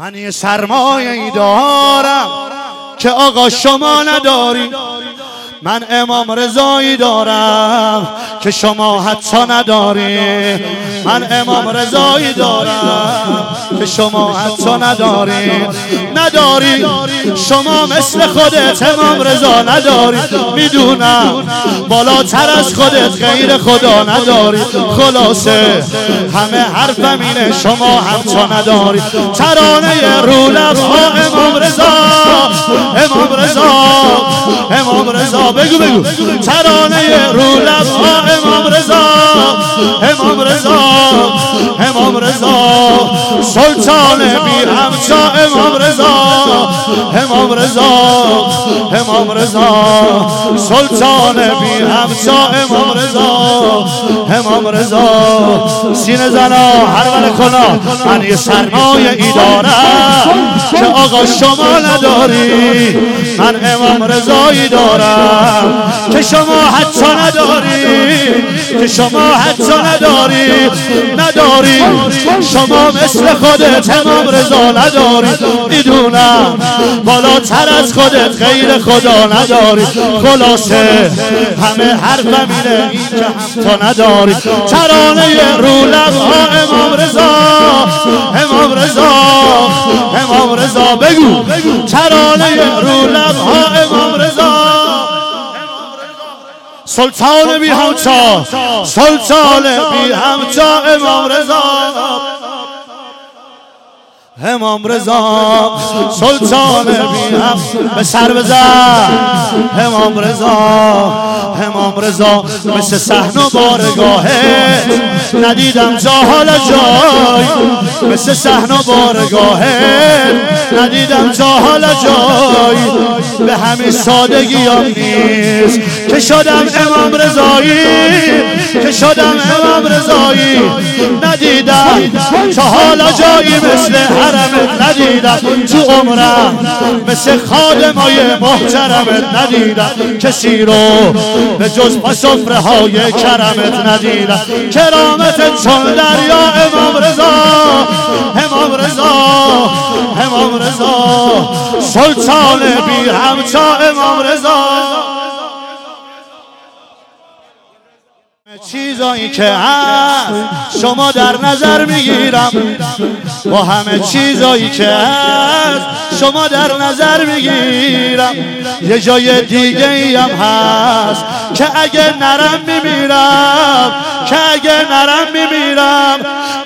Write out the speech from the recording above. من یه سرمایه‌ای دارم که آقا شما نداری، من امام رضایی دارم که شما حتی نداری، من امام رضایی دارم که شما حتی نداری. شما مثل خودت امام رضا نداری، میدونم بالاتر از خودت غیر خدا نداری. خلاصه همه حرفم اینه شما حتی نداری. ترانه رو لب‌ها امام رضا، امام رضا، امام رضا، بگو بگو. ترانه رو لب‌ها امام رضا، امام رضا، امام رضا، سلطان بی همتا امام رضا، امام رضا، امام رضا، سلطان بی همتا امام رضا، امام رضا. سینه زنا هرور کنا، من یه سرمایه ای دارم که آقا شما نداری، من امام رضایی دارم که شما حتی نداری، که شما حتی نداری. شما مثل خودت امام رضا نداری، میدونم بالاتر از خودت غیر خدا نداری. خلاصه همه حرفم اینه که حتی نداری. ترانه رو لب‌ها امام رضا، امام رضا، امام رضا، بگو. ترانه رو لب‌ها امام رضا، سلطان بی همتا، سلطان بی همتا امام رضا، امام رضا، سلطان بی همتا، به سر بزن امام رضا، امام رضا. مثل صحن و بارگاهه ندیدم جا حالا جای، مثل صحن و بارگاهه ندیدم جا حالا جای. به همین سادگی هم نیست که شدم امام رضایی، که شدم امام رضایی. ندیدم تا حالا جایی مثل حرمت، ندیدم تو عمرم مثل خادمای محترمت، ندیدم کسی رو به جز با سفره‌های کرمت، ندیدم کرامت چون دریا امام رضا، امام رضا، امام رضا، سلطان بی همتا امام رضا. چیزایی که هست شما در نظر میگیرم، با همه چیزایی که هست شما در نظر میگیرم. یه جای دیگه ای هم هست که اگه نرم میمیرم، که اگه نرم میمیرم.